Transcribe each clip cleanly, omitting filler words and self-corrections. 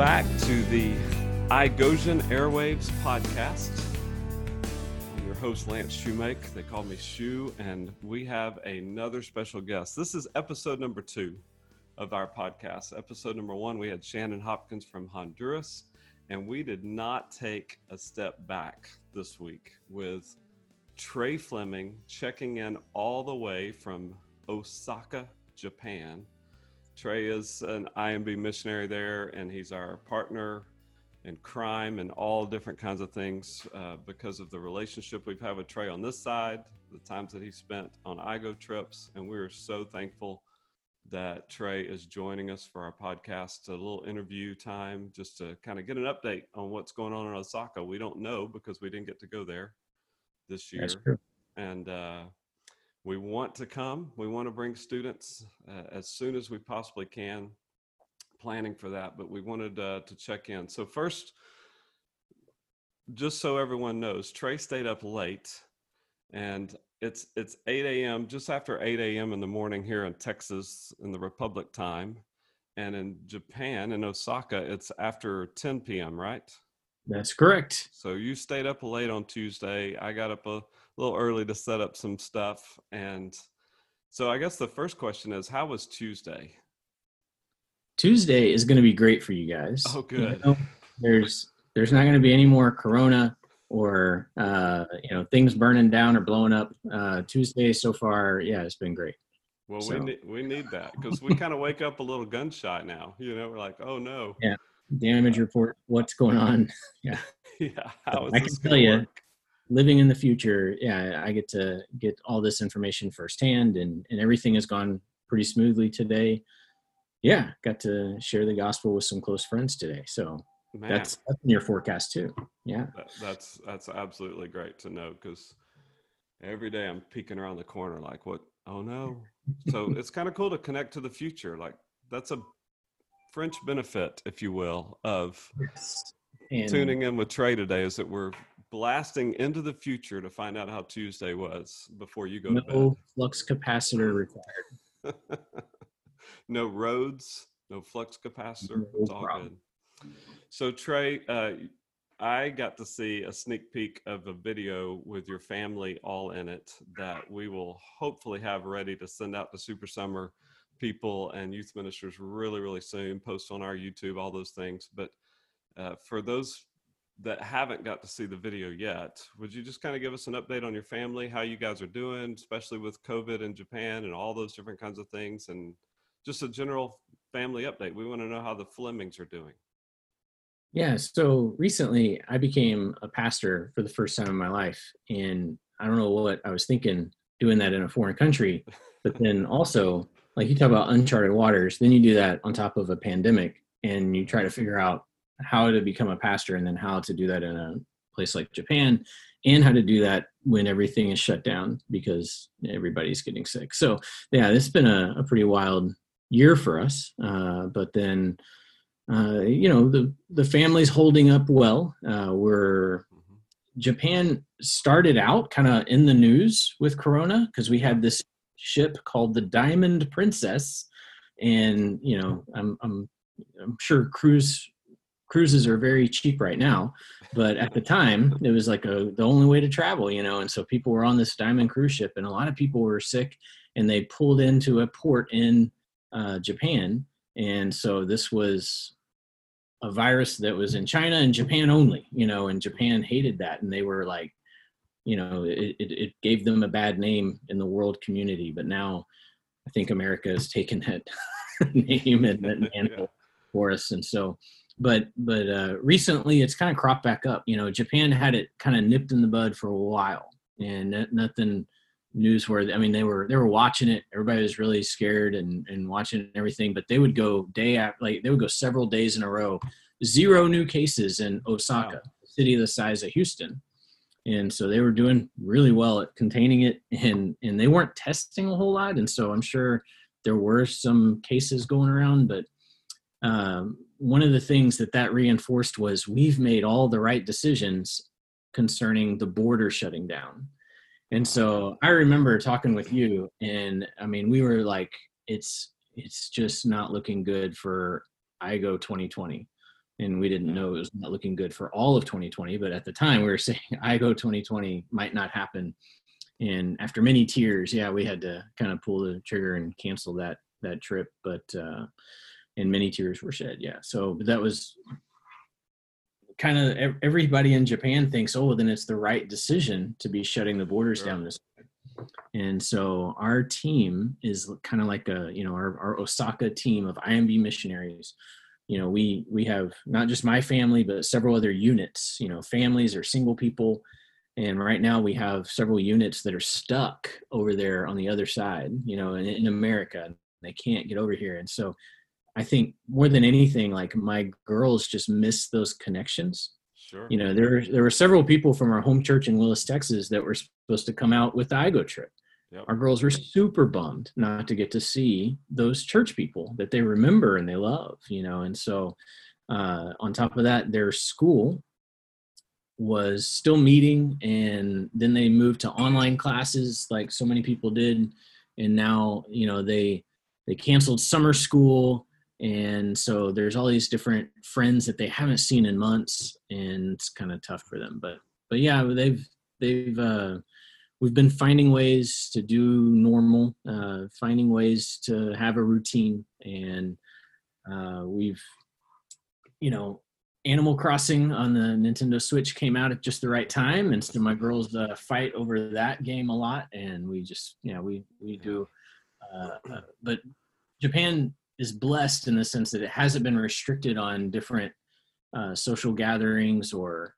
back to the iGosian Airwaves podcast. I'm your host, Lance Shoemake. They call me Shoe, and we have another special guest. This is episode number 2 of our podcast. Episode number 1, we had Shannon Hopkins from Honduras, and we did not take a step back this week with Trey Fleming checking in all the way from Osaka, Japan. Trey is an IMB missionary there, and he's our partner in crime and all different kinds of things because of the relationship we've had with Trey on this side, the times that he spent on IGO trips. And we are so thankful that Trey is joining us for our podcast, a little interview time, just to kind of get an update on what's going on in Osaka. We don't know because we didn't get to go there this year. That's true. And we want to come. We want to bring students as soon as we possibly can, planning for that, but we wanted to check in. So first, just so everyone knows, Trey stayed up late, and it's 8 a.m., just after 8 a.m. in the morning here in Texas in the Republic time. And in Japan, in Osaka, it's after 10 p.m., right? That's correct. So you stayed up late on Tuesday. I got up a little early to set up some stuff. And so I guess the first question is, how was Tuesday? Tuesday is going to be great for you guys. Oh, good. You know, there's not going to be any more corona or, things burning down or blowing up. Tuesday so far, yeah, it's been great. Well, so we need that because we kind of wake up a little gun-shy now. You know, we're like, oh, no. Yeah. Damage report, what's going on? Yeah. I can tell you, living in the future, yeah, I get to get all this information firsthand, and everything has gone pretty smoothly today. Yeah, got to share the gospel with some close friends today. So that's in your forecast too. Yeah, that's absolutely great to know, because every day I'm peeking around the corner like, what? Oh no! So it's kind of cool to connect to the future. Like that's a French benefit, if you will, of tuning in with Trey today, is that we're blasting into the future to find out how Tuesday was before you go to bed. No flux capacitor required. No roads, no flux capacitor. It's all good. So Trey, I got to see a sneak peek of a video with your family all in it that we will hopefully have ready to send out to Super Summer people and youth ministers really, really soon, post on our YouTube, all those things. But for those that haven't got to see the video yet, would you just kind of give us an update on your family, how you guys are doing, especially with COVID in Japan and all those different kinds of things, and just a general family update? We want to know how the Flemings are doing. Yeah, so recently I became a pastor for the first time in my life, and I don't know what I was thinking doing that in a foreign country, but then also, like you talk about uncharted waters, then you do that on top of a pandemic, and you try to figure out how to become a pastor and then how to do that in a place like Japan, and how to do that when everything is shut down because everybody's getting sick. So yeah, this has been a pretty wild year for us. But then, the family's holding up well. Japan started out kind of in the news with Corona because we had this ship called the Diamond Princess, and I'm sure cruises are very cheap right now, but at the time it was like the only way to travel, and so people were on this Diamond cruise ship, and a lot of people were sick, and they pulled into a port in Japan, and so this was a virus that was in China and Japan only, and Japan hated that, and they were like, it gave them a bad name in the world community, but now I think America has taken that name and that mantle for us. And so, but recently it's kind of cropped back up. Japan had it kind of nipped in the bud for a while, and nothing newsworthy. I mean, they were watching it. Everybody was really scared and watching everything, but they would go several days in a row, 0 new cases in Osaka, a city the size of Houston. And so they were doing really well at containing it, and they weren't testing a whole lot. And so I'm sure there were some cases going around, but one of the things that reinforced was we've made all the right decisions concerning the border shutting down. And so I remember talking with you, and I mean, we were like, it's just not looking good for IGO 2020. and we didn't know it was not looking good for all of 2020. But at the time, we were saying IGO 2020 might not happen. And after many tears, yeah, we had to kind of pull the trigger and cancel that trip. But and many tears were shed. Yeah, so that was kind of everybody in Japan thinks, oh, well, then it's the right decision to be shutting the borders down this way. And so our team is kind of like a, you know, our Osaka team of IMB missionaries. You know, we have not just my family, but several other units, you know, families or single people. And right now we have several units that are stuck over there on the other side, you know, in America. They can't get over here. And so I think more than anything, like my girls just miss those connections. Sure. You know, there were several people from our home church in Willis, Texas that were supposed to come out with the IGO trip. Yep. Our girls were super bummed not to get to see those church people that they remember and they love, you know. And so on top of that, their school was still meeting, and then they moved to online classes like so many people did. And now, you know, they canceled summer school. And so there's all these different friends that they haven't seen in months, and it's kind of tough for them. But yeah, we've been finding ways to do normal, finding ways to have a routine. And we've, you know, Animal Crossing on the Nintendo Switch came out at just the right time. And so my girls fight over that game a lot. And we just, you know, we do. But Japan is blessed in the sense that it hasn't been restricted on different social gatherings or,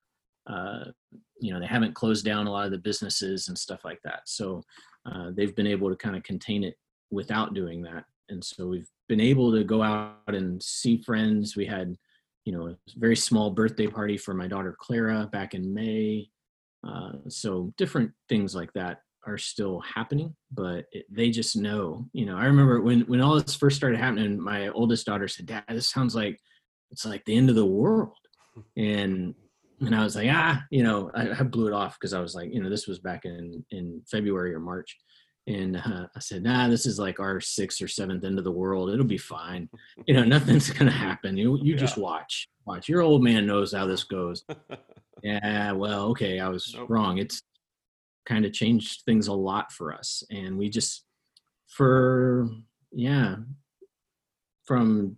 you know, they haven't closed down a lot of the businesses and stuff like that. So they've been able to kind of contain it without doing that. And so we've been able to go out and see friends. We had, you know, a very small birthday party for my daughter, Clara, back in May. So different things like that are still happening, but they just know, you know. I remember when all this first started happening, my oldest daughter said, Dad, this sounds like, it's like the end of the world. And I was like, you know, I blew it off because I was like, you know, this was back in February or March. And I said, nah, this is like our 6th or 7th end of the world. It'll be fine. You know, nothing's going to happen. You just watch. Your old man knows how this goes. Yeah, well, okay, I was wrong. It's kind of changed things a lot for us. And we just, from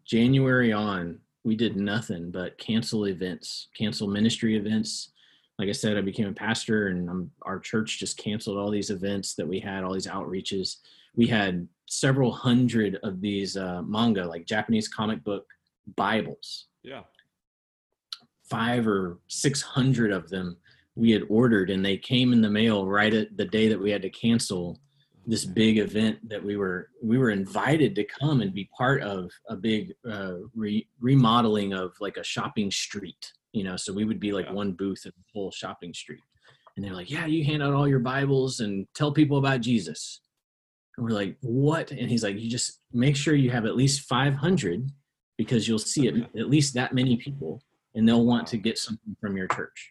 January on, we did nothing but cancel events, cancel ministry events. Like I said, I became a pastor, and our church just canceled all these events that we had, all these outreaches. We had several hundred of these manga, like Japanese comic book Bibles. Yeah. 500 or 600 of them we had ordered, and they came in the mail right at the day that we had to cancel this big event that we were invited to come and be part of a big remodeling of like a shopping street, you know. So we would be like one booth in the whole shopping street, and they're like, yeah, you hand out all your Bibles and tell people about Jesus. And we're like, what? And he's like, you just make sure you have at least 500, because you'll see it, at least that many people, and they'll want to get something from your church.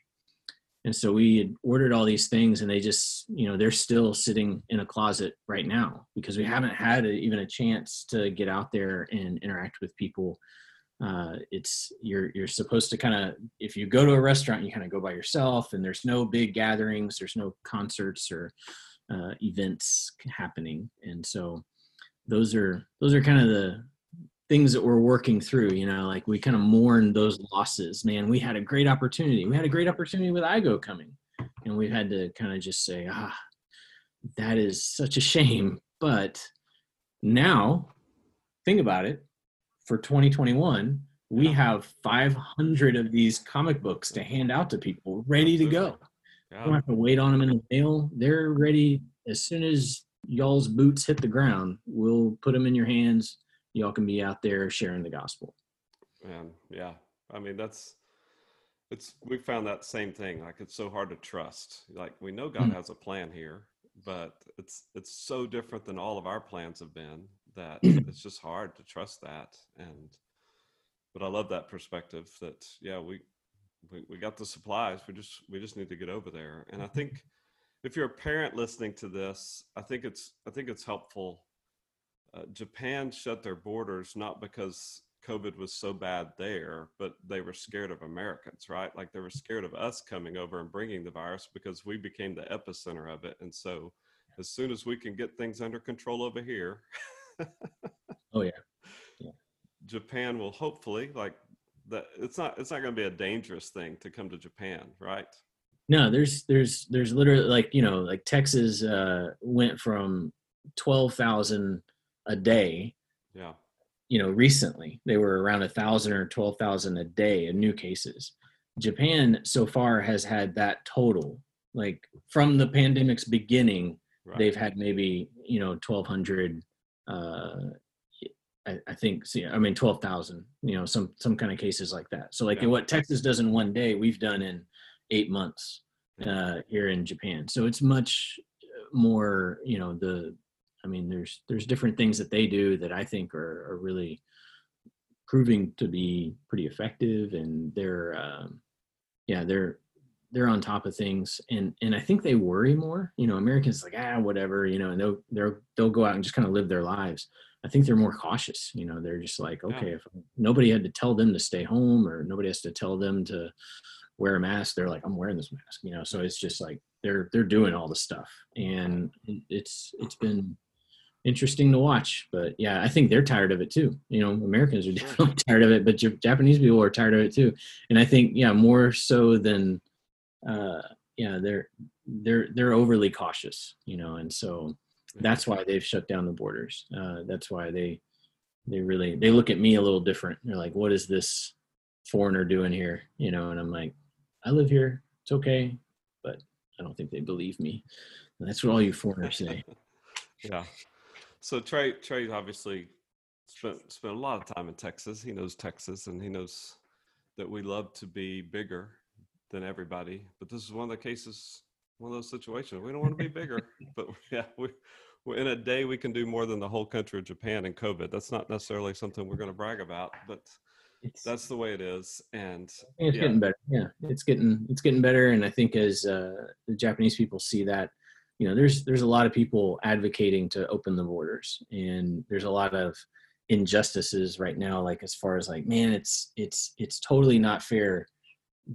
And so we had ordered all these things, and they just, you know, they're still sitting in a closet right now because we haven't had even a chance to get out there and interact with people. You're supposed to kind of, if you go to a restaurant, you kind of go by yourself, and there's no big gatherings, there's no concerts or events happening. And so those are kind of the things that we're working through, you know, like we kind of mourn those losses. Man, we had a great opportunity. We had a great opportunity with IGO coming, and we've had to kind of just say, that is such a shame. But now think about it, for 2021, we have 500 of these comic books to hand out to people ready to go. We don't have to wait on them in the mail. They're ready. As soon as y'all's boots hit the ground, we'll put them in your hands. Y'all can be out there sharing the gospel. Man, yeah. I mean, we found that same thing. Like, it's so hard to trust. Like, we know God has a plan here, but it's so different than all of our plans have been that it's just hard to trust that. But I love that perspective that, yeah, we got the supplies. We just need to get over there. And I think if you're a parent listening to this, I think it's helpful. Japan shut their borders not because COVID was so bad there, but they were scared of Americans, right? Like they were scared of us coming over and bringing the virus because we became the epicenter of it. And so as soon as we can get things under control over here, oh yeah. Yeah, Japan will hopefully like that. It's not going to be a dangerous thing to come to Japan, right? No, there's literally like, you know, like Texas went from 12,000 a day. Yeah. You know, recently they were around 1,000 or 12,000 a day in new cases. Japan so far has had that total, like from the pandemic's beginning, right. They've had maybe, you know, 1,200, I think, I mean, 12,000, you know, some kind of cases like that. So like yeah. What Texas does in one day, we've done in 8 months here in Japan. So it's much more, you know, there's different things that they do that I think are really proving to be pretty effective, and they're on top of things. And I think they worry more, you know, Americans like, whatever, you know, and they'll go out and just kind of live their lives. I think they're more cautious, you know, they're just like, okay, yeah. If nobody had to tell them to stay home or nobody has to tell them to wear a mask, they're like, I'm wearing this mask, you know? So it's just like, they're doing all the stuff, and it's been interesting to watch. But yeah, I think they're tired of it too. You know, Americans are definitely tired of it, but Japanese people are tired of it too. And I think, yeah, more so than, they're overly cautious, you know? And so that's why they've shut down the borders. That's why they look at me a little different. They're like, what is this foreigner doing here? You know? And I'm like, I live here. It's okay. But I don't think they believe me. And that's what all you foreigners say. Yeah. So Trey obviously spent a lot of time in Texas. He knows Texas, and he knows that we love to be bigger than everybody. But this is one of the cases, one of those situations. We don't want to be bigger, but yeah, we're in a day we can do more than the whole country of Japan in COVID. That's not necessarily something we're going to brag about, but that's the way it is. And it's getting better. Yeah, it's getting better. And I think as the Japanese people see that, you know, there's a lot of people advocating to open the borders, and there's a lot of injustices right now, like as far as like, man, it's totally not fair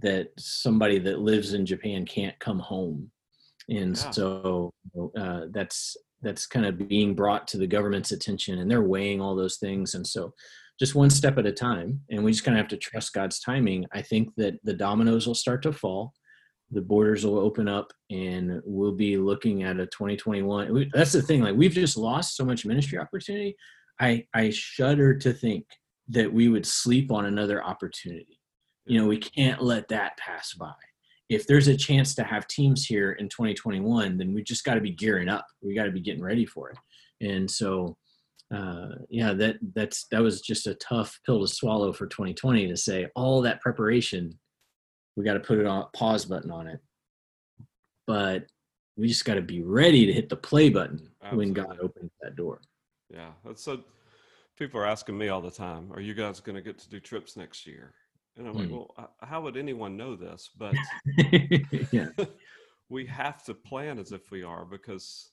that somebody that lives in Japan can't come home. And yeah. So that's kind of being brought to the government's attention, and they're weighing all those things. And so just one step at a time, and we just kind of have to trust God's timing. I think that the dominoes will start to fall, the borders will open up, and we'll be looking at a 2021. That's the thing. Like, we've just lost so much ministry opportunity. I shudder to think that we would sleep on another opportunity. You know, we can't let that pass by. If there's a chance to have teams here in 2021, then we just got to be gearing up. We got to be getting ready for it. And so, that was just a tough pill to swallow for 2020 to say all that preparation, we got to put it on pause button on it, but we just got to be ready to hit the play button. Absolutely. When God opens that door. Yeah. So people are asking me all the time, are you guys going to get to do trips next year? And I'm like, well, how would anyone know this? But yeah. We have to plan as if we are, because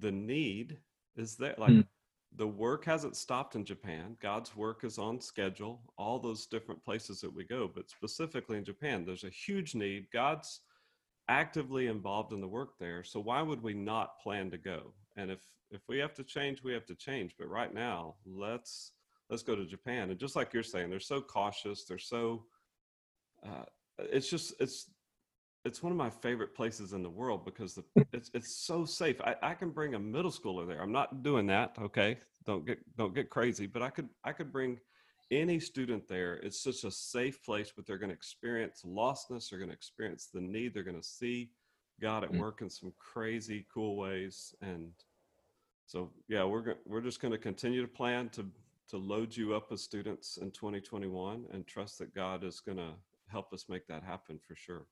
the need is there. Like, the work hasn't stopped in Japan. God's work is on schedule, all those different places that we go, but specifically in Japan, there's a huge need. God's actively involved in the work there. So why would we not plan to go? And if we have to change, we have to change. But right now, let's go to Japan. And just like you're saying, they're so cautious. They're so, it's one of my favorite places in the world, because it's so safe. I can bring a middle schooler there. I'm not doing that. Okay. Don't get crazy, but I could bring any student there. It's such a safe place, but they're going to experience lostness. They're going to experience the need. They're going to see God at work in some crazy, cool ways. And so, yeah, we're just going to continue to plan to load you up with students in 2021, and trust that God is going to help us make that happen for sure.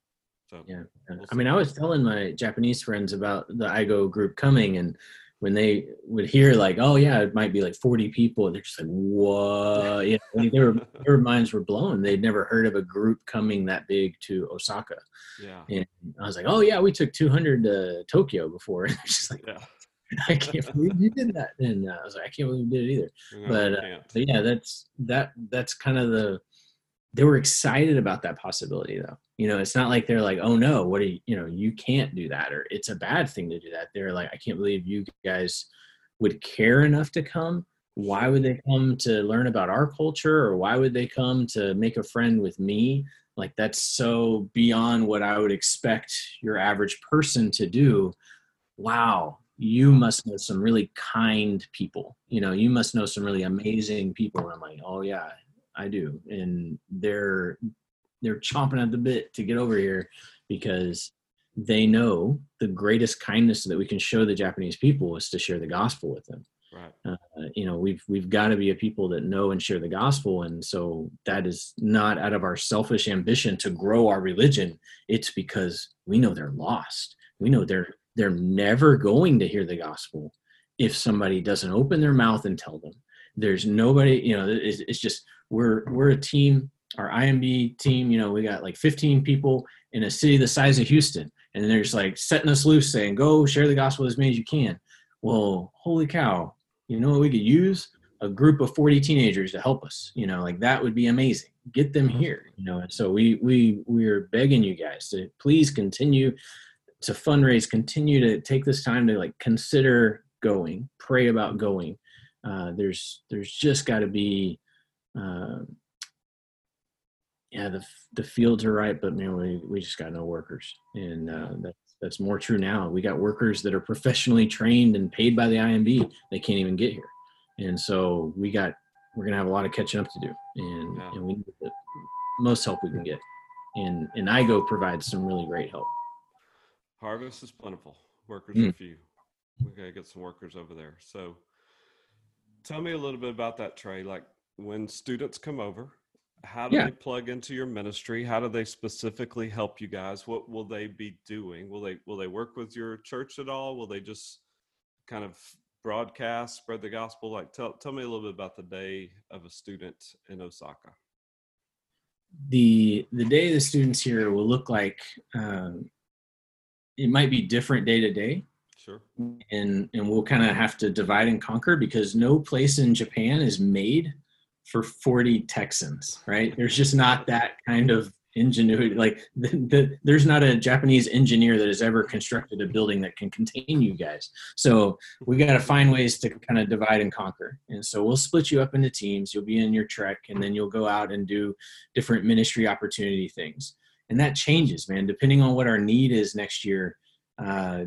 So, yeah. I mean, I was telling my Japanese friends about the IGO group coming, and when they would hear like, oh yeah, it might be like 40 people, they're just like, whoa. Yeah, like their minds were blown. They'd never heard of a group coming that big to Osaka. Yeah. And I was like, oh yeah, we took 200 to Tokyo before. And they're just like, yeah. I can't believe you did that. And I was like, I can't believe you did it either. No, but yeah, that's kind of the, they were excited about that possibility though. You know, it's not like they're like, oh no, what do you, you know, you can't do that, or it's a bad thing to do that. They're like, I can't believe you guys would care enough to come. Why would they come to learn about our culture, or why would they come to make a friend with me? Like, that's so beyond what I would expect your average person to do. Wow. You must know some really kind people, you know, you must know some really amazing people. And I'm like, oh yeah, I do. And they're chomping at the bit to get over here, because they know the greatest kindness that we can show the Japanese people is to share the gospel with them. Right. You know, we've got to be a people that know and share the gospel. And so that is not out of our selfish ambition to grow our religion. It's because we know they're lost. We know they're never going to hear the gospel if somebody doesn't open their mouth and tell them. There's nobody, you know, it's just, we're a team, our IMB team, you know, we got like 15 people in a city the size of Houston. And they're just like setting us loose saying, go share the gospel as many as you can. Well, holy cow. You know what we could use? A group of 40 teenagers to help us, you know, like that would be amazing. Get them here, you know? And so we're begging you guys to please continue to fundraise, continue to take this time to like consider going, pray about going. There's just got to be, the fields are ripe, but man, we just got no workers, and that's more true now. We got workers that are professionally trained and paid by the IMB. They can't even get here, and so we're gonna have a lot of catching up to do, and we need the most help we can get, and IGO provides some really great help. Harvest is plentiful, workers are few. We gotta get some workers over there. So tell me a little bit about that, Trey. Like, when students come over, how do they plug into your ministry? How do they specifically help you guys? What will they be doing? Will they work with your church at all? Will they just kind of broadcast, spread the gospel? Like, tell me a little bit about the day of a student in Osaka. The day of the students here will look like, it might be different day to day. Sure. And we'll kind of have to divide and conquer, because no place in Japan is made for 40 Texans, right? There's just not that kind of ingenuity. Like there's not a Japanese engineer that has ever constructed a building that can contain you guys. So we got to find ways to kind of divide and conquer. And so we'll split you up into teams. You'll be in your trek, and then you'll go out and do different ministry opportunity things. And that changes, man, depending on what our need is next year,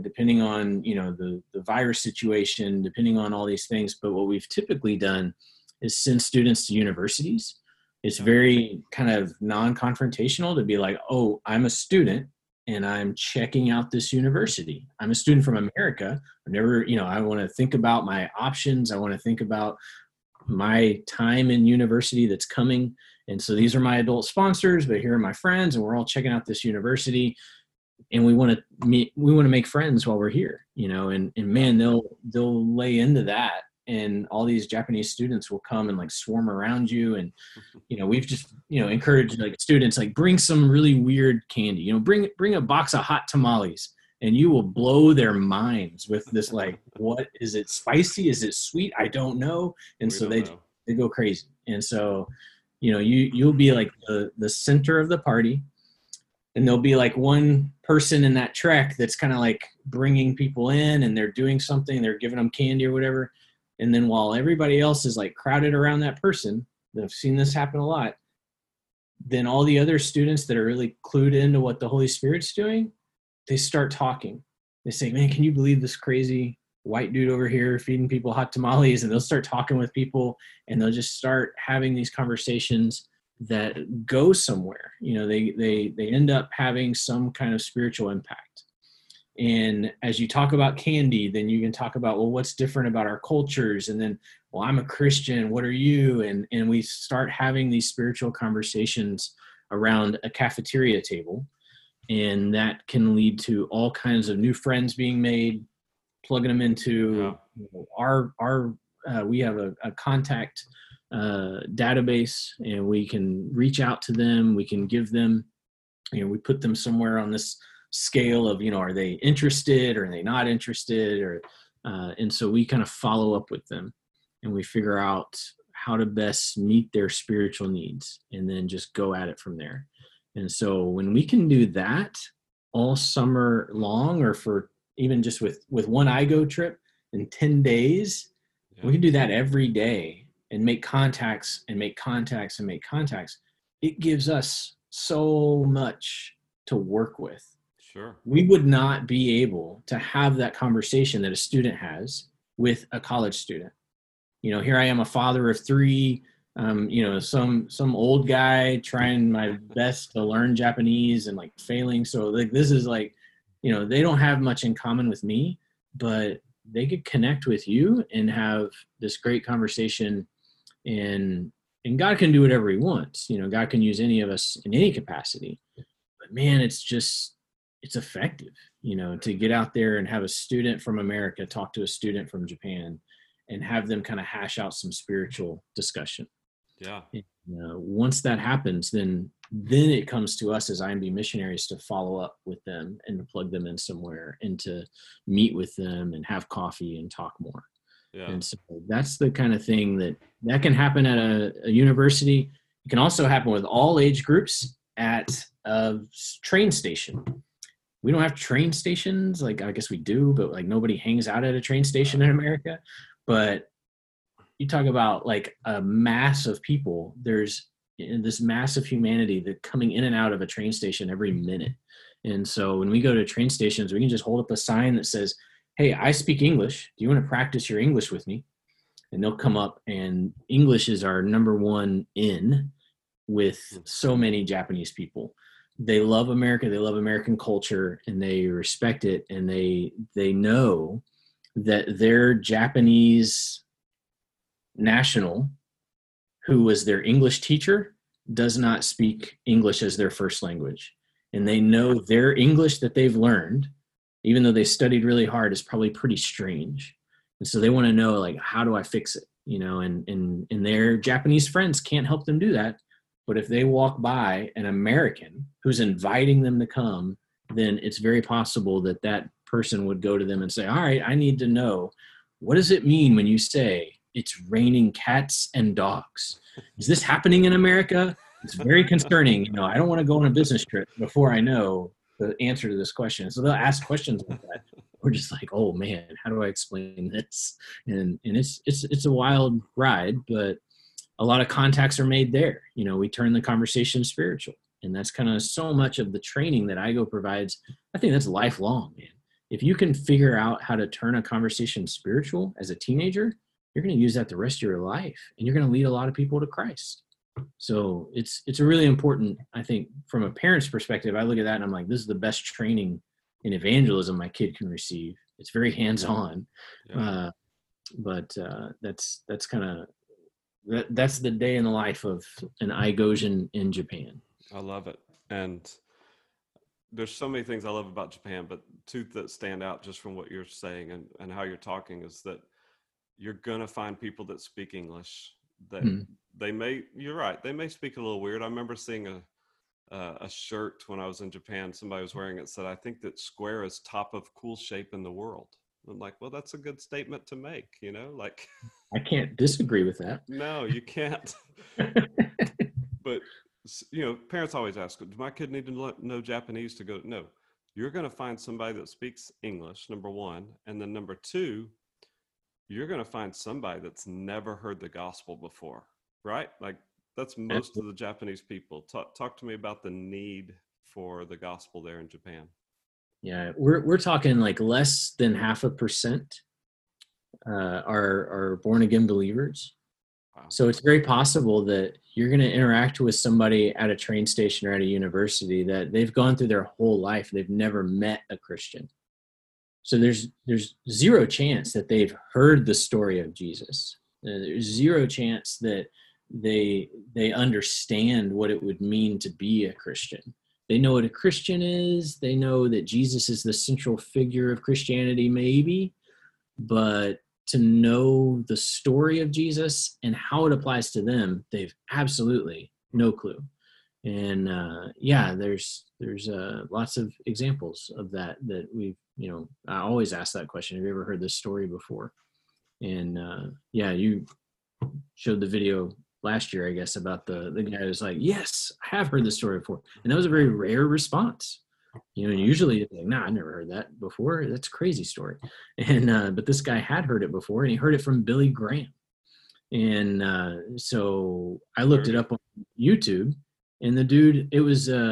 depending on, you know, the virus situation, depending on all these things. But what we've typically done is send students to universities. It's very kind of non-confrontational to be like, oh, I'm a student and I'm checking out this university. I'm a student from America. I've never, you know, I want to think about my options. I want to think about my time in university that's coming. And so these are my adult sponsors, but here are my friends, and we're all checking out this university. And we want to meet, we want to make friends while we're here, you know, and man, they'll lay into that. And all these Japanese students will come and like swarm around you. And, you know, we've just, you know, encouraged like students, like bring some really weird candy, you know, bring a box of hot tamales, and you will blow their minds with this. Like, what is it? Spicy? Is it sweet? I don't know. And we so they go crazy. And so, you know, you'll be like the center of the party. And there'll be like one person in that trek that's kind of like bringing people in, and they're doing something, they're giving them candy or whatever. And then while everybody else is like crowded around that person, and I've seen this happen a lot, then all the other students that are really clued into what the Holy Spirit's doing, they start talking. They say, man, can you believe this crazy white dude over here feeding people hot tamales? And they'll start talking with people, and they'll just start having these conversations that go somewhere. You know, they end up having some kind of spiritual impact. And as you talk about candy, then you can talk about, well, what's different about our cultures? And then, well, I'm a Christian, what are you? And we start having these spiritual conversations around a cafeteria table. And that can lead to all kinds of new friends being made, plugging them into you know, our we have a contact database, and we can reach out to them. We can give them, you know, we put them somewhere on this scale of, you know, are they interested or are they not interested, or And so we kind of follow up with them and we figure out how to best meet their spiritual needs and then just go at it from there. And so when we can do that all summer long, or for even just with one IGO trip in 10 days, we can do that every day and make contacts and make contacts and make contacts. It gives us so much to work with. Sure. We would not be able to have that conversation that a student has with a college student. You know, here I am, a father of three, you know, some old guy trying my best to learn Japanese and like failing. So like, this is like, you know, they don't have much in common with me, but they could connect with you and have this great conversation. And God can do whatever he wants. You know, God can use any of us in any capacity, but man, it's just, it's effective, you know, to get out there and have a student from America talk to a student from Japan and have them kind of hash out some spiritual discussion. Yeah. And, once that happens, then it comes to us as IMB missionaries to follow up with them and to plug them in somewhere and to meet with them and have coffee and talk more. Yeah. And so that's the kind of thing that can happen at a university. It can also happen with all age groups at a train station. We don't have train stations. Like, I guess we do, but like nobody hangs out at a train station in America. But you talk about like a mass of people, there's this mass of humanity that coming in and out of a train station every minute. And so when we go to train stations, we can just hold up a sign that says, "Hey, I speak English. Do you want to practice your English with me?" And they'll come up, and English is our number one in with so many Japanese people. They love America. They love American culture, and they respect it. And they know that their Japanese national, who was their English teacher, does not speak English as their first language. And they know their English that they've learned, even though they studied really hard, is probably pretty strange. And so they want to know, like, how do I fix it? You know, and their Japanese friends can't help them do that. But if they walk by an American who's inviting them to come, then it's very possible that that person would go to them and say, "All right, I need to know, what does it mean when you say it's raining cats and dogs? Is this happening in America? It's very concerning. You know, I don't want to go on a business trip before I know the answer to this question." So they'll ask questions like that. We're just like, "Oh man, how do I explain this?" And it's a wild ride, but a lot of contacts are made there. You know, we turn the conversation spiritual, and that's kind of so much of the training that IGO provides. I think that's lifelong, man. If you can figure out how to turn a conversation spiritual as a teenager, you're going to use that the rest of your life, and you're going to lead a lot of people to Christ. So it's a really important, I think, from a parent's perspective, I look at that and I'm like, this is the best training in evangelism my kid can receive. It's very hands-on. Yeah. But that's kind of, that's the day in the life of an IGOsian in Japan. I love it. And there's so many things I love about Japan, but two that stand out just from what you're saying and how you're talking is that you're going to find people that speak English. You're right, they may speak a little weird. I remember seeing a shirt when I was in Japan, somebody was wearing it, said, "I think that square is top of cool shape in the world." I'm like, well, that's a good statement to make, you know, like. I can't disagree with that. No, you can't. But, you know, parents always ask, "Do my kid need to know Japanese to go?" No, you're going to find somebody that speaks English, number one. And then number two, you're going to find somebody that's never heard the gospel before, right? Like, that's most Absolutely. Of the Japanese people. Talk to me about the need for the gospel there in Japan. Yeah, we're talking like less than 0.5% are born again believers. Wow. So it's very possible that you're going to interact with somebody at a train station or at a university that they've gone through their whole life, they've never met a Christian. So there's zero chance that they've heard the story of Jesus. There's zero chance that they understand what it would mean to be a Christian. They know what a Christian is. They know that Jesus is the central figure of Christianity, maybe, but to know the story of Jesus and how it applies to them, they've absolutely no clue. And yeah, there's lots of examples of that we've, you know, I always ask that question. Have you ever heard this story before? And yeah, you showed the video last year, I guess, about the guy who's like, yes, I have heard this story before. And that was a very rare response. You know, usually it's like, nah, I never heard that before. That's a crazy story. And, but this guy had heard it before, and he heard it from Billy Graham. And so I looked it up on YouTube, and the dude, it was in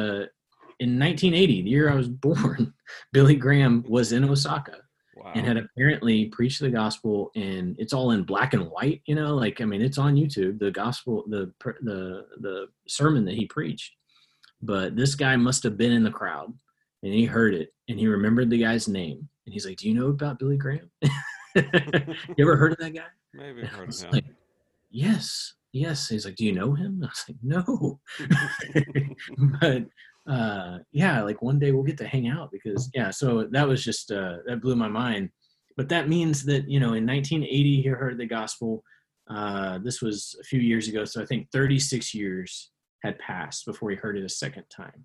1980, the year I was born, Billy Graham was in Osaka. Wow. And had apparently preached the gospel, and it's all in black and white, you know, like, I mean, it's on YouTube, the gospel, the sermon that he preached. But this guy must have been in the crowd, and he heard it, and he remembered the guy's name. And he's like, do you know about Billy Graham? You ever heard of that guy? Maybe I've heard of him. Like, yes. He's like, do you know him? I was like, no. But yeah, like one day we'll get to hang out, because yeah, so that was just, that blew my mind. But that means that, you know, in 1980, he heard the gospel. This was a few years ago. So I think 36 years had passed before he heard it a second time.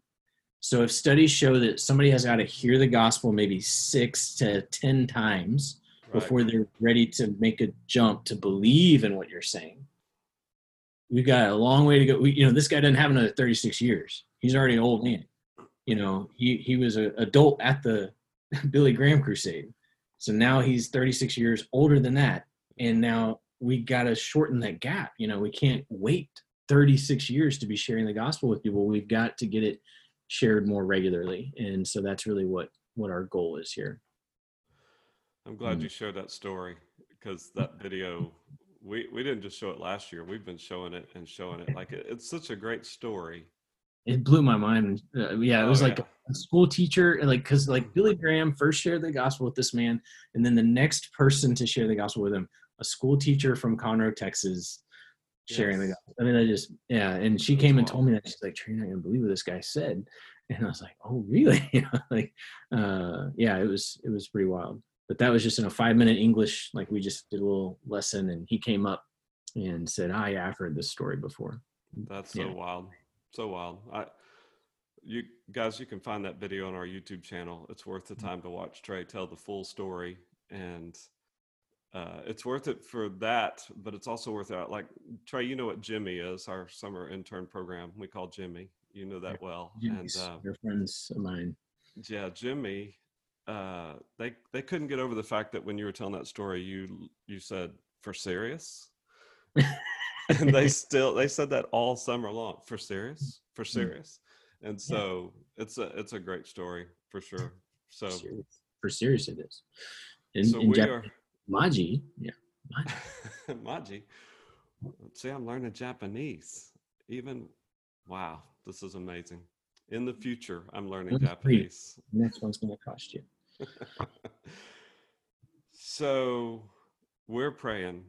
So if studies show that somebody has got to hear the gospel maybe 6 to 10 times, right, before they're ready to make a jump to believe in what you're saying, we've got a long way to go. You know, this guy doesn't have another 36 years. He's already an old man. You know, he was an adult at the Billy Graham crusade. So now he's 36 years older than that. And now we got to shorten that gap. You know, we can't wait 36 years to be sharing the gospel with people. We've got to get it shared more regularly. And so that's really what our goal is here. I'm glad you shared that story, because that video, we didn't just show it last year. We've been showing it. Like, it's such a great story. It blew my mind. Yeah, it was a school teacher, like, because like Billy Graham first shared the gospel with this man, and then the next person to share the gospel with him, a school teacher from Conroe, Texas, sharing the gospel. I mean, I just, yeah, and she came and told me that. She's like, "Trey, you're not gonna believe what this guy said," and I was like, "Oh, really?" You know, like, yeah, it was pretty wild. But that was just in a 5-minute English, like we just did a little lesson, and he came up and said, "Ah, yeah, I've heard this story before." That's so wild. So wild. You guys, you can find that video on our YouTube channel. It's worth the time to watch Trey tell the full story, and it's worth it for that, but it's also worth it. Like, Trey, you know what Jimmy is, our summer intern program. We call Jimmy. You know that well. Jimmy's, and your friends of mine. Yeah, Jimmy, they couldn't get over the fact that when you were telling that story, you said, "For serious?" And they said that all summer long, for serious. And so it's a great story for sure. So for serious it is. And so we are Maji. Yeah. Maji. See, I'm learning Japanese. Wow, this is amazing. In the future, I'm learning Japanese. The next one's going to cost you. So we're praying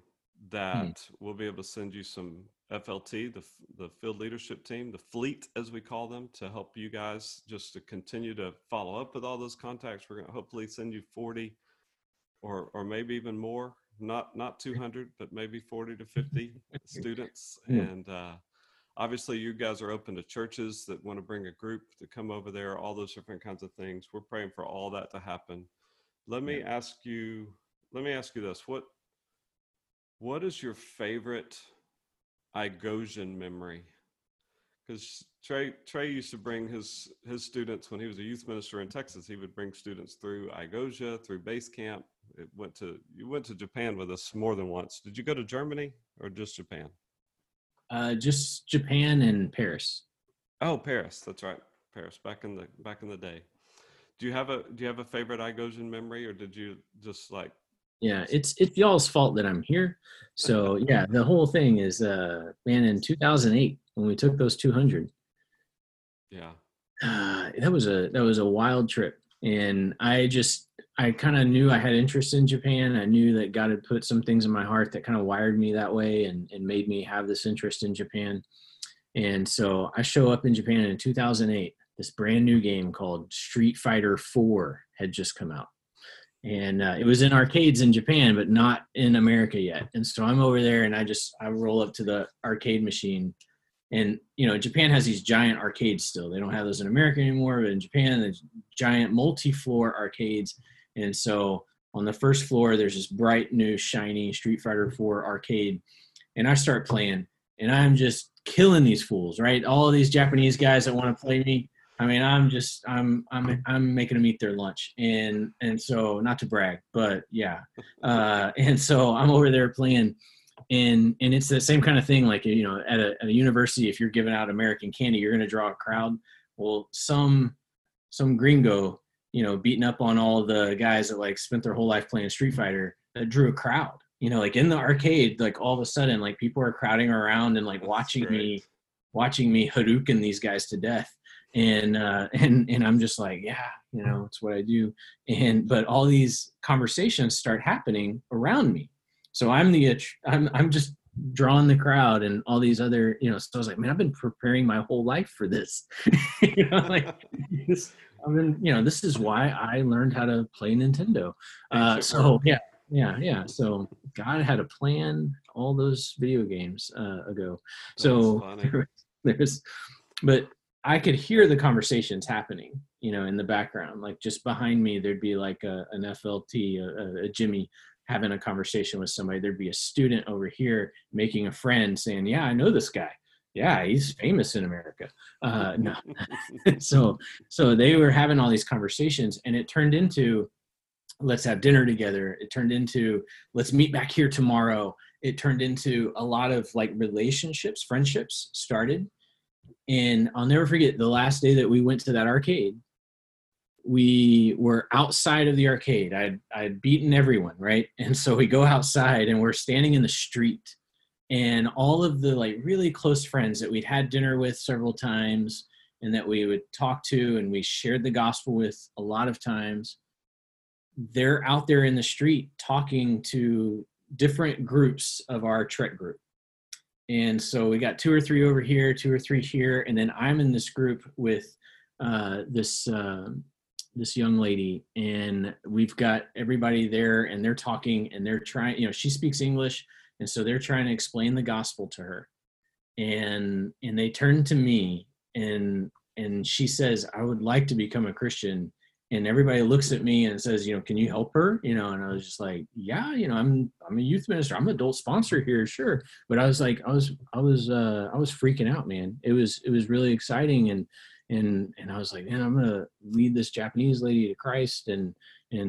that we'll be able to send you some FLT, the field leadership team, the fleet as we call them, to help you guys just to continue to follow up with all those contacts. We're going to hopefully send you 40 or maybe even more, not 200, but maybe 40 to 50 students. Yeah. And obviously you guys are open to churches that want to bring a group to come over there, all those different kinds of things. We're praying for all that to happen. Let me ask you this. What is your favorite IGOsian memory? Because Trey used to bring his students when he was a youth minister in Texas. He would bring students through IGOsia, through base camp. You went to Japan with us more than once. Did you go to Germany or just Japan? Just Japan and Paris. Oh, Paris. That's right. Paris back in the day. Do you have a favorite IGOsian memory, or did you just like? Yeah, it's y'all's fault that I'm here. So yeah, the whole thing is, man, in 2008 when we took those 200. Yeah. That was a wild trip, and I kind of knew I had interest in Japan. I knew that God had put some things in my heart that kind of wired me that way and made me have this interest in Japan. And so I show up in Japan in 2008. This brand new game called Street Fighter IV had just come out. And it was in arcades in Japan, but not in America yet. And so I'm over there, and I roll up to the arcade machine, And, you know, Japan has these giant arcades still. They don't have those in America anymore, but in Japan, there's giant multi-floor arcades. And so on the first floor, there's this bright, new, shiny Street Fighter IV arcade. And I start playing, and I'm just killing these fools, right? All of these Japanese guys that want to play me. I mean, I'm making them eat their lunch. And so, not to brag, but yeah. And so I'm over there playing. And it's the same kind of thing, like, you know, at a university, if you're giving out American candy, you're going to draw a crowd. Well, some gringo, you know, beating up on all the guys that, like, spent their whole life playing Street Fighter, that drew a crowd, you know, like in the arcade, like all of a sudden, like people are crowding around and like watching me Hadouken these guys to death. And I'm just like, yeah, you know, it's what I do. But all these conversations start happening around me. So I'm just drawing the crowd and all these other, you know, so I was like, man, I've been preparing my whole life for this. You know, like this is why I learned how to play Nintendo. So God had a plan all those video games ago. So but I could hear the conversations happening, you know, in the background, like just behind me, there'd be like an FLT, a Jimmy, having a conversation with somebody. There'd be a student over here making a friend saying, yeah, I know this guy. Yeah, he's famous in America. No. So they were having all these conversations, and it turned into, let's have dinner together. It turned into, let's meet back here tomorrow. It turned into a lot of like relationships, friendships started. And I'll never forget the last day that we went to that arcade. We were outside of the arcade. I'd beaten everyone, right? And so we go outside and we're standing in the street, and all of the like really close friends that we'd had dinner with several times and that we would talk to and we shared the gospel with a lot of times, they're out there in the street talking to different groups of our Trek group. And so we got two or three over here, two or three here, and then I'm in this group with this young lady, and we've got everybody there, and they're talking, and they're trying, you know, she speaks English, and so they're trying to explain the gospel to her. And they turn to me, and she says, I would like to become a Christian. And everybody looks at me and says, you know, can you help her? You know, and I was just like, yeah, you know, I'm a youth minister. I'm an adult sponsor here. Sure. But I was like, I was freaking out, man. It was really exciting. And I was like, man, I'm going to lead this Japanese lady to Christ. And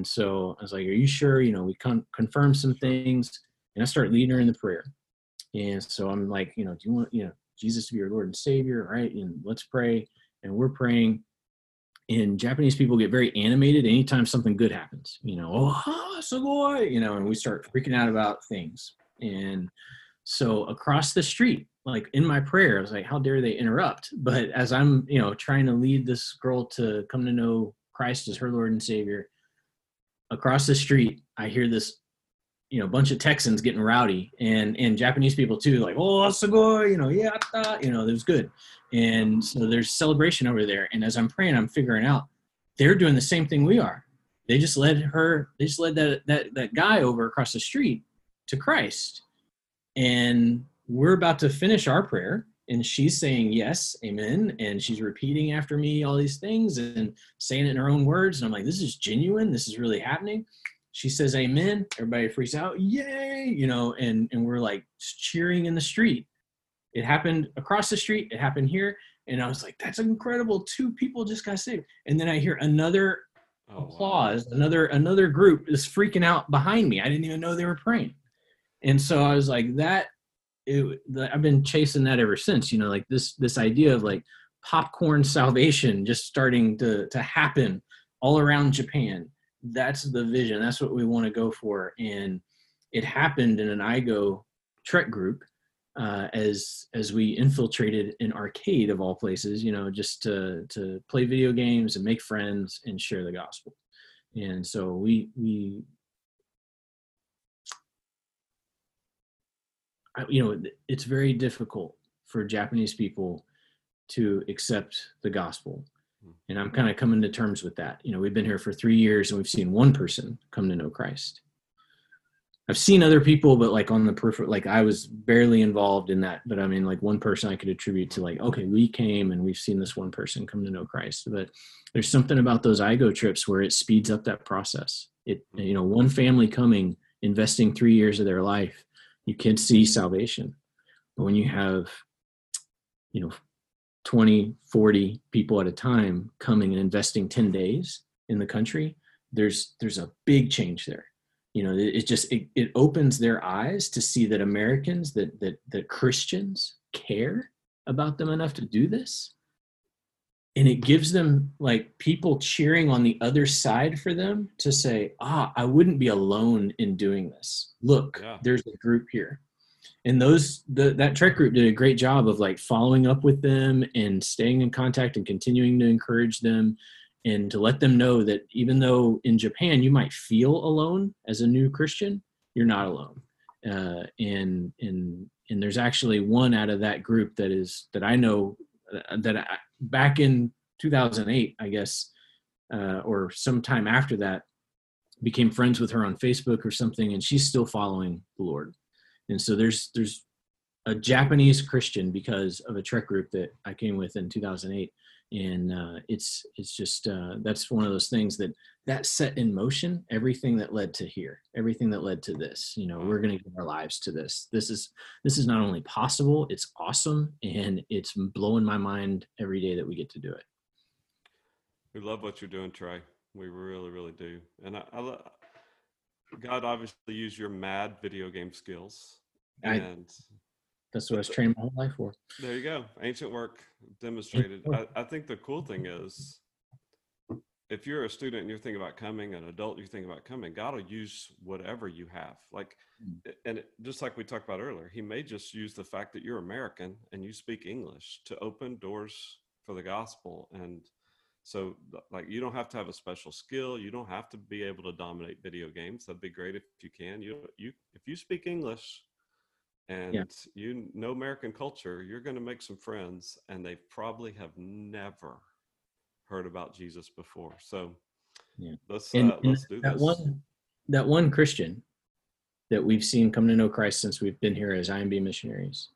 so I was like, are you sure? You know, we confirm some things, and I start leading her in the prayer. And so I'm like, you know, do you want, you know, Jesus to be your Lord and Savior? Right. And let's pray. And we're praying. And Japanese people get very animated anytime something good happens, you know, oh, sugoi, you know, and we start freaking out about things. And so across the street, like in my prayer, I was like, how dare they interrupt? But as I'm, you know, trying to lead this girl to come to know Christ as her Lord and Savior, across the street, I hear this, you know, bunch of Texans getting rowdy, and Japanese people too, like, oh, sugoi, you know, yeah, you know, that was good. And so there's celebration over there. And as I'm praying, I'm figuring out they're doing the same thing we are. They just led her, that guy over across the street to Christ. And we're about to finish our prayer, and she's saying, yes, amen. And she's repeating after me all these things and saying it in her own words. And I'm like, this is genuine. This is really happening. She says, amen. Everybody freaks out. Yay. You know, and we're like cheering in the street. It happened across the street. It happened here. And I was like, that's incredible. Two people just got saved. And then I hear another applause, wow. Another group is freaking out behind me. I didn't even know they were praying. And so I was like, I've been chasing that ever since, you know, like this idea of like popcorn salvation just starting to happen all around Japan. That's the vision. That's what we want to go for. And it happened in an IGO Trek group. As we infiltrated an arcade of all places, you know, just to play video games and make friends and share the gospel. And so we you know, it's very difficult for Japanese people to accept the gospel. And I'm kind of coming to terms with that. You know, we've been here for 3 years, and we've seen one person come to know Christ. I've seen other people, but like on the periphery, like I was barely involved in that. But I mean, like one person I could attribute to like, okay, we came and we've seen this one person come to know Christ. But there's something about those IGO trips where it speeds up that process. It, you know, one family coming, investing 3 years of their life, you can see salvation. But when you have, you know, 20, 40 people at a time coming and investing 10 days in the country, there's a big change there. You know, it just, it opens their eyes to see that Americans, that Christians care about them enough to do this. And it gives them like people cheering on the other side for them to say, I wouldn't be alone in doing this. Look, There's a group here. And that trek group did a great job of like following up with them and staying in contact and continuing to encourage them. And to let them know that even though in Japan you might feel alone as a new Christian, you're not alone. And there's actually one out of that group that I know that back in 2008, I guess, or sometime after that, became friends with her on Facebook or something, and she's still following the Lord. And so there's a Japanese Christian because of a trek group that I came with in 2008. And it's just, that's one of those things that set in motion everything that led to here, everything that led to this. You know, we're going to give our lives to this. This is not only possible, it's awesome. And it's blowing my mind every day that we get to do it. We love what you're doing, Trey. We really, really do. And God obviously used your mad video game skills. That's what I was trained my whole life for. There you go. Ancient work demonstrated. I think the cool thing is, if you're a student and you're thinking about coming, an adult, you're thinking about coming, God will use whatever you have. Like, and just like we talked about earlier, he may just use the fact that you're American and you speak English to open doors for the gospel. And so like, you don't have to have a special skill. You don't have to be able to dominate video games. That'd be great if you can. You if you speak English, and you know American culture, you're going to make some friends, and they probably have never heard about Jesus before. So let's do that. That one Christian that we've seen come to know Christ since we've been here as IMB missionaries,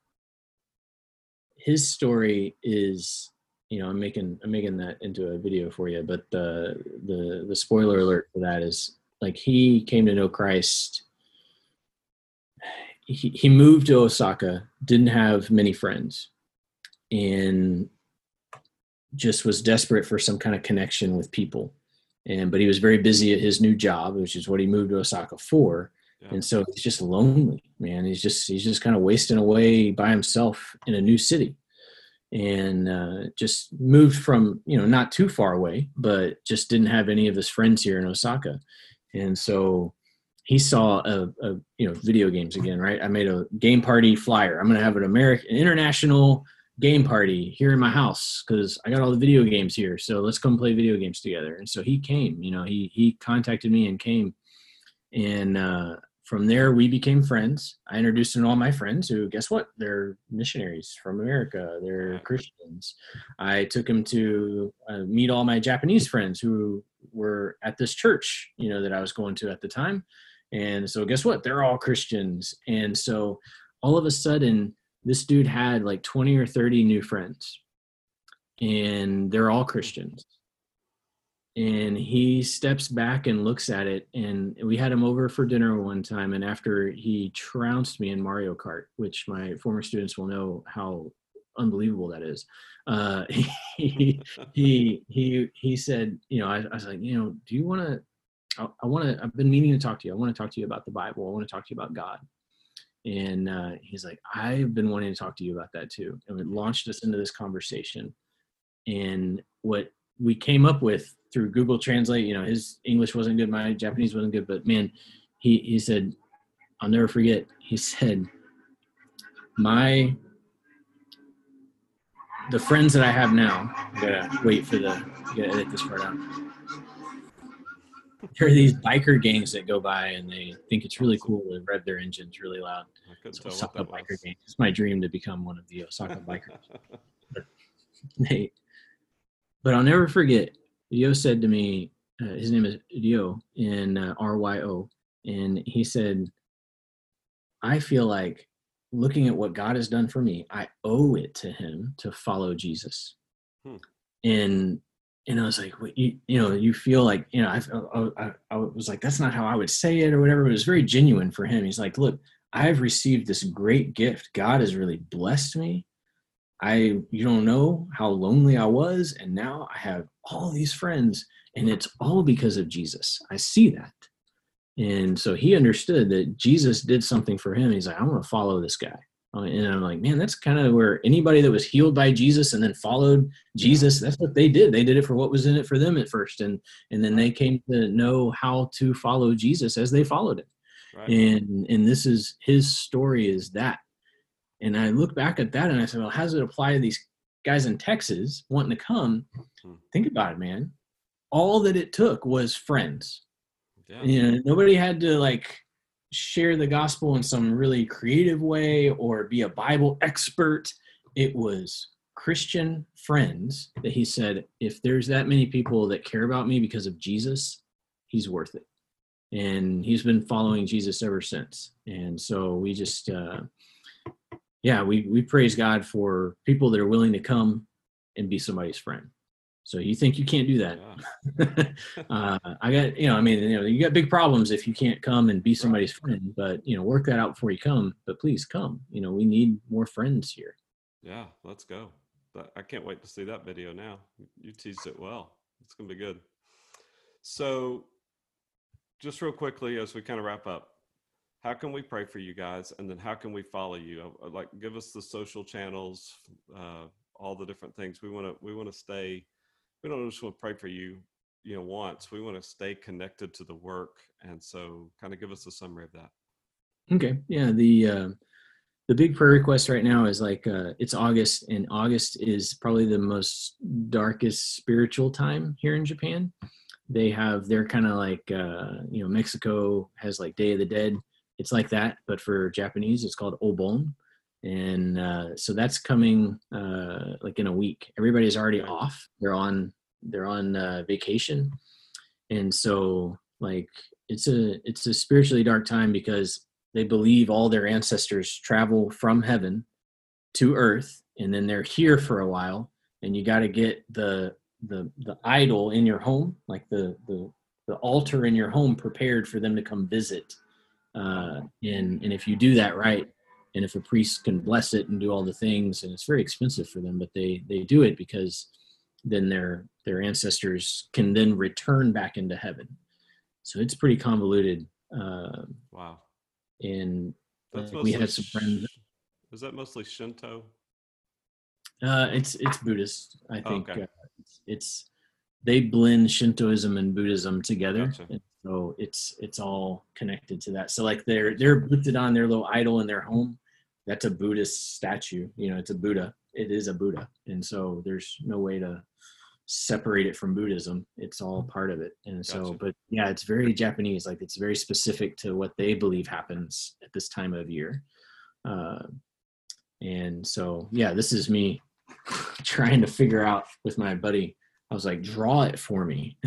his story is, you know, I'm making that into a video for you, but the spoiler alert for that is like, he came to know Christ. He moved to Osaka, didn't have many friends, and just was desperate for some kind of connection with people. But he was very busy at his new job, which is what he moved to Osaka for. Yeah. And so he's just lonely, man. He's just kind of wasting away by himself in a new city, and just moved from, you know, not too far away, but just didn't have any of his friends here in Osaka. And so he saw a you know, video games again, right? I made a game party flyer. I'm going to have an international game party here in my house because I got all the video games here. So let's come play video games together. And so he came, you know, he contacted me and came. And from there, we became friends. I introduced him to all my friends who, guess what? They're missionaries from America. They're Christians. I took him to meet all my Japanese friends who were at this church, you know, that I was going to at the time. And so guess what? They're all Christians. And so all of a sudden, this dude had like 20 or 30 new friends, and they're all Christians. And he steps back and looks at it. And we had him over for dinner one time. And after he trounced me in Mario Kart, which my former students will know how unbelievable that is. He said, you know, I was like, you know, do you want to, I've been meaning to talk to you. I want to talk to you about the Bible. I want to talk to you about God. And he's like, I've been wanting to talk to you about that too. And it launched us into this conversation. And what we came up with through Google Translate, you know, his English wasn't good. My Japanese wasn't good, but man, he said, I'll never forget. He said, the friends that I have now, I gotta wait for gotta edit this part out. There are these biker gangs that go by and they think it's really cool to rev their engines really loud. So Osaka biker gang. It's my dream to become one of the Osaka bikers. But I'll never forget. Ryo said to me, his name is Ryo, and R-Y-O, and he said, I feel like looking at what God has done for me, I owe it to him to follow Jesus. And I was like, well, you feel like, I was like, that's not how I would say it or whatever. It was very genuine for him. He's like, look, I've received this great gift. God has really blessed me. You don't know how lonely I was. And now I have all these friends, and it's all because of Jesus. I see that. And so he understood that Jesus did something for him. He's like, I'm going to follow this guy. And I'm like, man, that's kind of where anybody that was healed by Jesus and then followed Jesus, that's what they did. They did it for what was in it for them at first. And then they came to know how to follow Jesus as they followed him. Right. And this is, his story is that. And I look back at that and I said, well, how does it apply to these guys in Texas wanting to come? Think about it, man. All that it took was friends. Yeah. You know, nobody had to like share the gospel in some really creative way or be a Bible expert. It was Christian friends that he said, if there's that many people that care about me because of Jesus, he's worth it. And he's been following Jesus ever since. And so we just, we praise God for people that are willing to come and be somebody's friend. So you think you can't do that? Yeah. You got big problems if you can't come and be somebody's friend. But work that out before you come. But please come. We need more friends here. Yeah, let's go. I can't wait to see that video now. You teased it well. It's gonna be good. So, just real quickly as we kind of wrap up. How can we pray for you guys? And then how can we follow you? Like, give us the social channels, all the different things. We want to stay, we don't just want to pray for you, once. We want to stay connected to the work. And so kind of give us a summary of that. Okay. Yeah. The big prayer request right now is like, it's August, and August is probably the most darkest spiritual time here in Japan. They have, they're kind of like, Mexico has like Day of the Dead. It's like that, but for Japanese, it's called Obon. And so that's coming like in a week. Everybody's already off. They're on vacation. And so like it's a spiritually dark time because they believe all their ancestors travel from heaven to earth, and then they're here for a while, and you got to get the idol in your home, like the altar in your home prepared for them to come visit. And if you do that right, and if a priest can bless it and do all the things, and it's very expensive for them, but they do it because then their ancestors can then return back into heaven. So it's pretty convoluted. Wow. And we had some friends. Is that mostly Shinto? It's Buddhist, I think. Okay. It's they blend Shintoism and Buddhism together. Gotcha. And so it's all connected to that. So like they're lifted on their little idol in their home. That's a Buddhist statue. It's a Buddha. It is a Buddha. And so there's no way to separate it from Buddhism. It's all part of it. And so, gotcha. But yeah, it's very Japanese. Like it's very specific to what they believe happens at this time of year. And so, yeah, this is me trying to figure out with my buddy. I was like, draw it for me.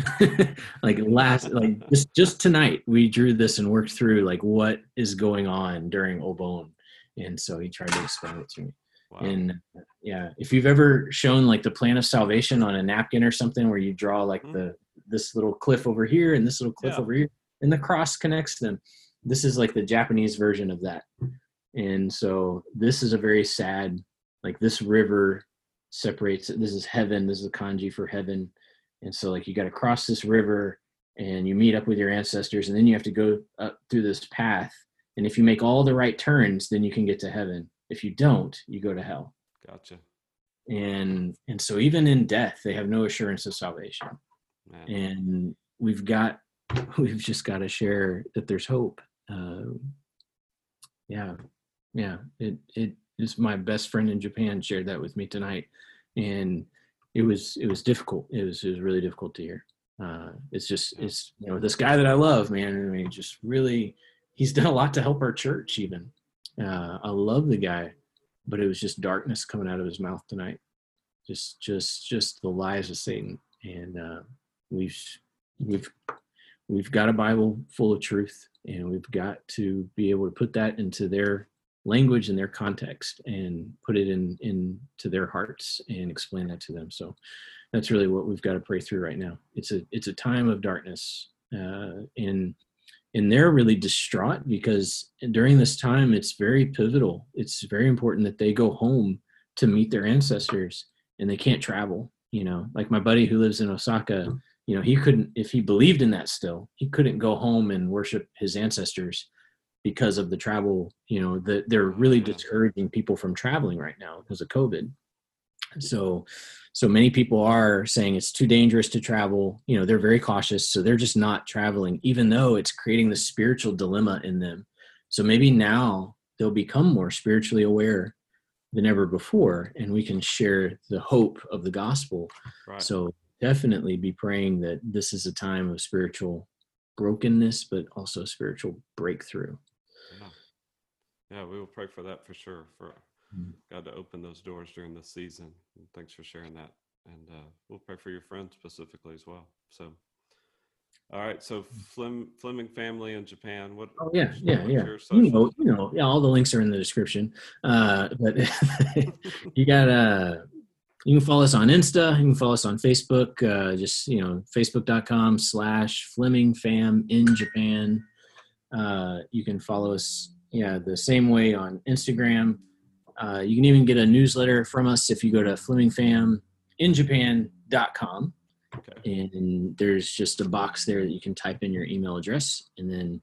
Just tonight we drew this and worked through like what is going on during Obon. And so he tried to explain it to me. Wow. And yeah, if you've ever shown like the plan of salvation on a napkin or something where you draw like this little cliff over here and this little cliff over here and the cross connects them. This is like the Japanese version of that. And so this is a very sad, like this river separates it. This is heaven. This is the kanji for heaven. And so like you got to cross this river and you meet up with your ancestors, and then you have to go up through this path, and if you make all the right turns then you can get to heaven. If you don't, you go to hell. Gotcha. And so even in death they have no assurance of salvation. Man. And we've just got to share that there's hope. Just my best friend in Japan shared that with me tonight, and it was difficult. It was really difficult to hear. This guy that I love, man. I mean, just really, he's done a lot to help our church. Even I love the guy, but it was just darkness coming out of his mouth tonight. Just the lies of Satan, and we've We've got a Bible full of truth, and we've got to be able to put that into their language and their context and put it into their hearts and explain that to them. So that's really what we've got to pray through right now. It's a time of darkness, and they're really distraught because during this time, it's very pivotal. It's very important that they go home to meet their ancestors, and they can't travel. You know, like my buddy who lives in Osaka, you know, he couldn't, if he believed in that still, he couldn't go home and worship his ancestors because of the travel. You know, they're really discouraging people from traveling right now because of COVID. So many people are saying it's too dangerous to travel. You know, they're very cautious, so they're just not traveling, even though it's creating the spiritual dilemma in them. So maybe now they'll become more spiritually aware than ever before, and we can share the hope of the gospel. Right. So definitely be praying that this is a time of spiritual brokenness, but also spiritual breakthrough. Yeah, we will pray for that for sure, for God to open those doors during this season. And thanks for sharing that. And we'll pray for your friends specifically as well. So, all right. So Fleming family in Japan. What? Oh, yeah. You know, yeah, all the links are in the description. But you can follow us on Insta. You can follow us on Facebook. Just, you know, facebook.com/FlemingFamInJapan. You can follow us, the same way on Instagram. You can even get a newsletter from us if you go to FlemingFamInJapan.com. Okay. And there's just a box there that you can type in your email address. And then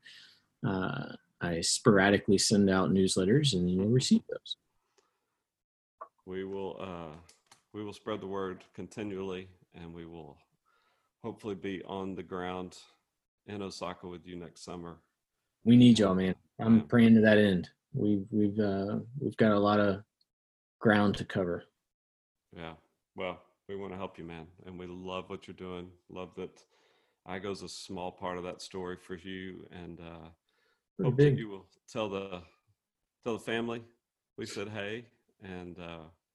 I sporadically send out newsletters, and you'll receive those. We will spread the word continually, and we will hopefully be on the ground in Osaka with you next summer. We need y'all, man. I'm praying to that end. We've got a lot of ground to cover. Yeah. Well, we want to help you, man. And we love what you're doing. Love that IGO's a small part of that story for you. And hope that you will tell the family we said hey. And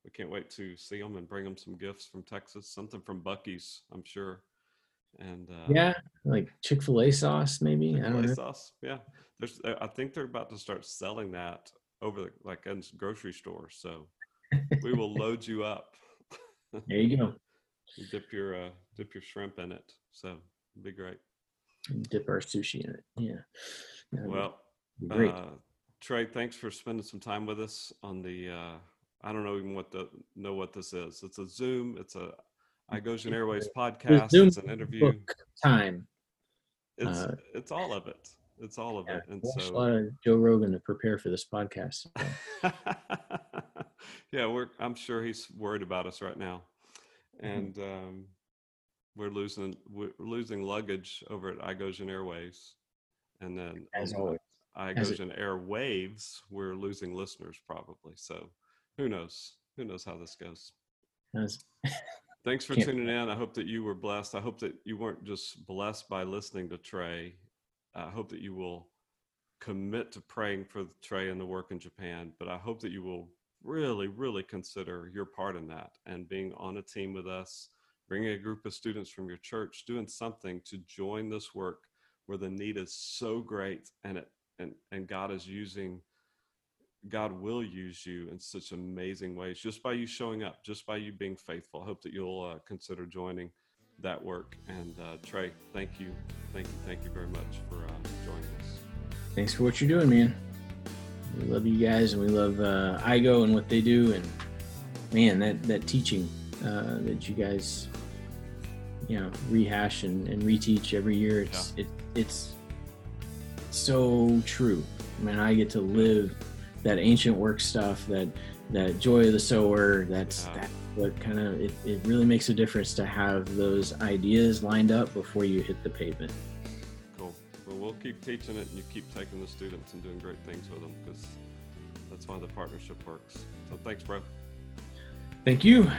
we can't wait to see them and bring them some gifts from Texas. Something from Buc-ee's, I'm sure. And like Chick-fil-A sauce, maybe. Chick-fil-A, I don't know. Sauce, yeah. I think they're about to start selling that over in grocery stores. So we will load you up. There you go. You dip your shrimp in it. So it'd be great. Dip our sushi in it. Yeah. Well, great. Trey, thanks for spending some time with us on the. I don't even know what this is. It's a Zoom. It's a IGOsian Airways podcast. It's an interview. Time. It's all of it. It's all of it. And so a lot of Joe Rogan to prepare for this podcast. Yeah, I'm sure he's worried about us right now. And we're losing luggage over at IGOsian Airways. And then as always, IGOsian Airwaves, we're losing listeners probably. So who knows how this goes. Thanks for tuning in. I hope that you were blessed. I hope that you weren't just blessed by listening to Trey. I hope that you will commit to praying for Trey and the work in Japan, but I hope that you will really, really consider your part in that and being on a team with us, bringing a group of students from your church, doing something to join this work where the need is so great, and God will use you in such amazing ways just by you showing up, just by you being faithful. I hope that you'll consider joining that work. And Trey, thank you very much for joining us. Thanks for what you're doing, man. We love you guys, and we love IGO and what they do. And man, that teaching that you guys rehash and reteach every year, it's so true. I mean, I get to live that ancient work stuff, that joy of the sower. That's what kind of it really makes a difference to have those ideas lined up before you hit the pavement. Cool. Well, we'll keep teaching it, and you keep taking the students and doing great things with them, because that's why the partnership works. So thanks, bro. Thank you.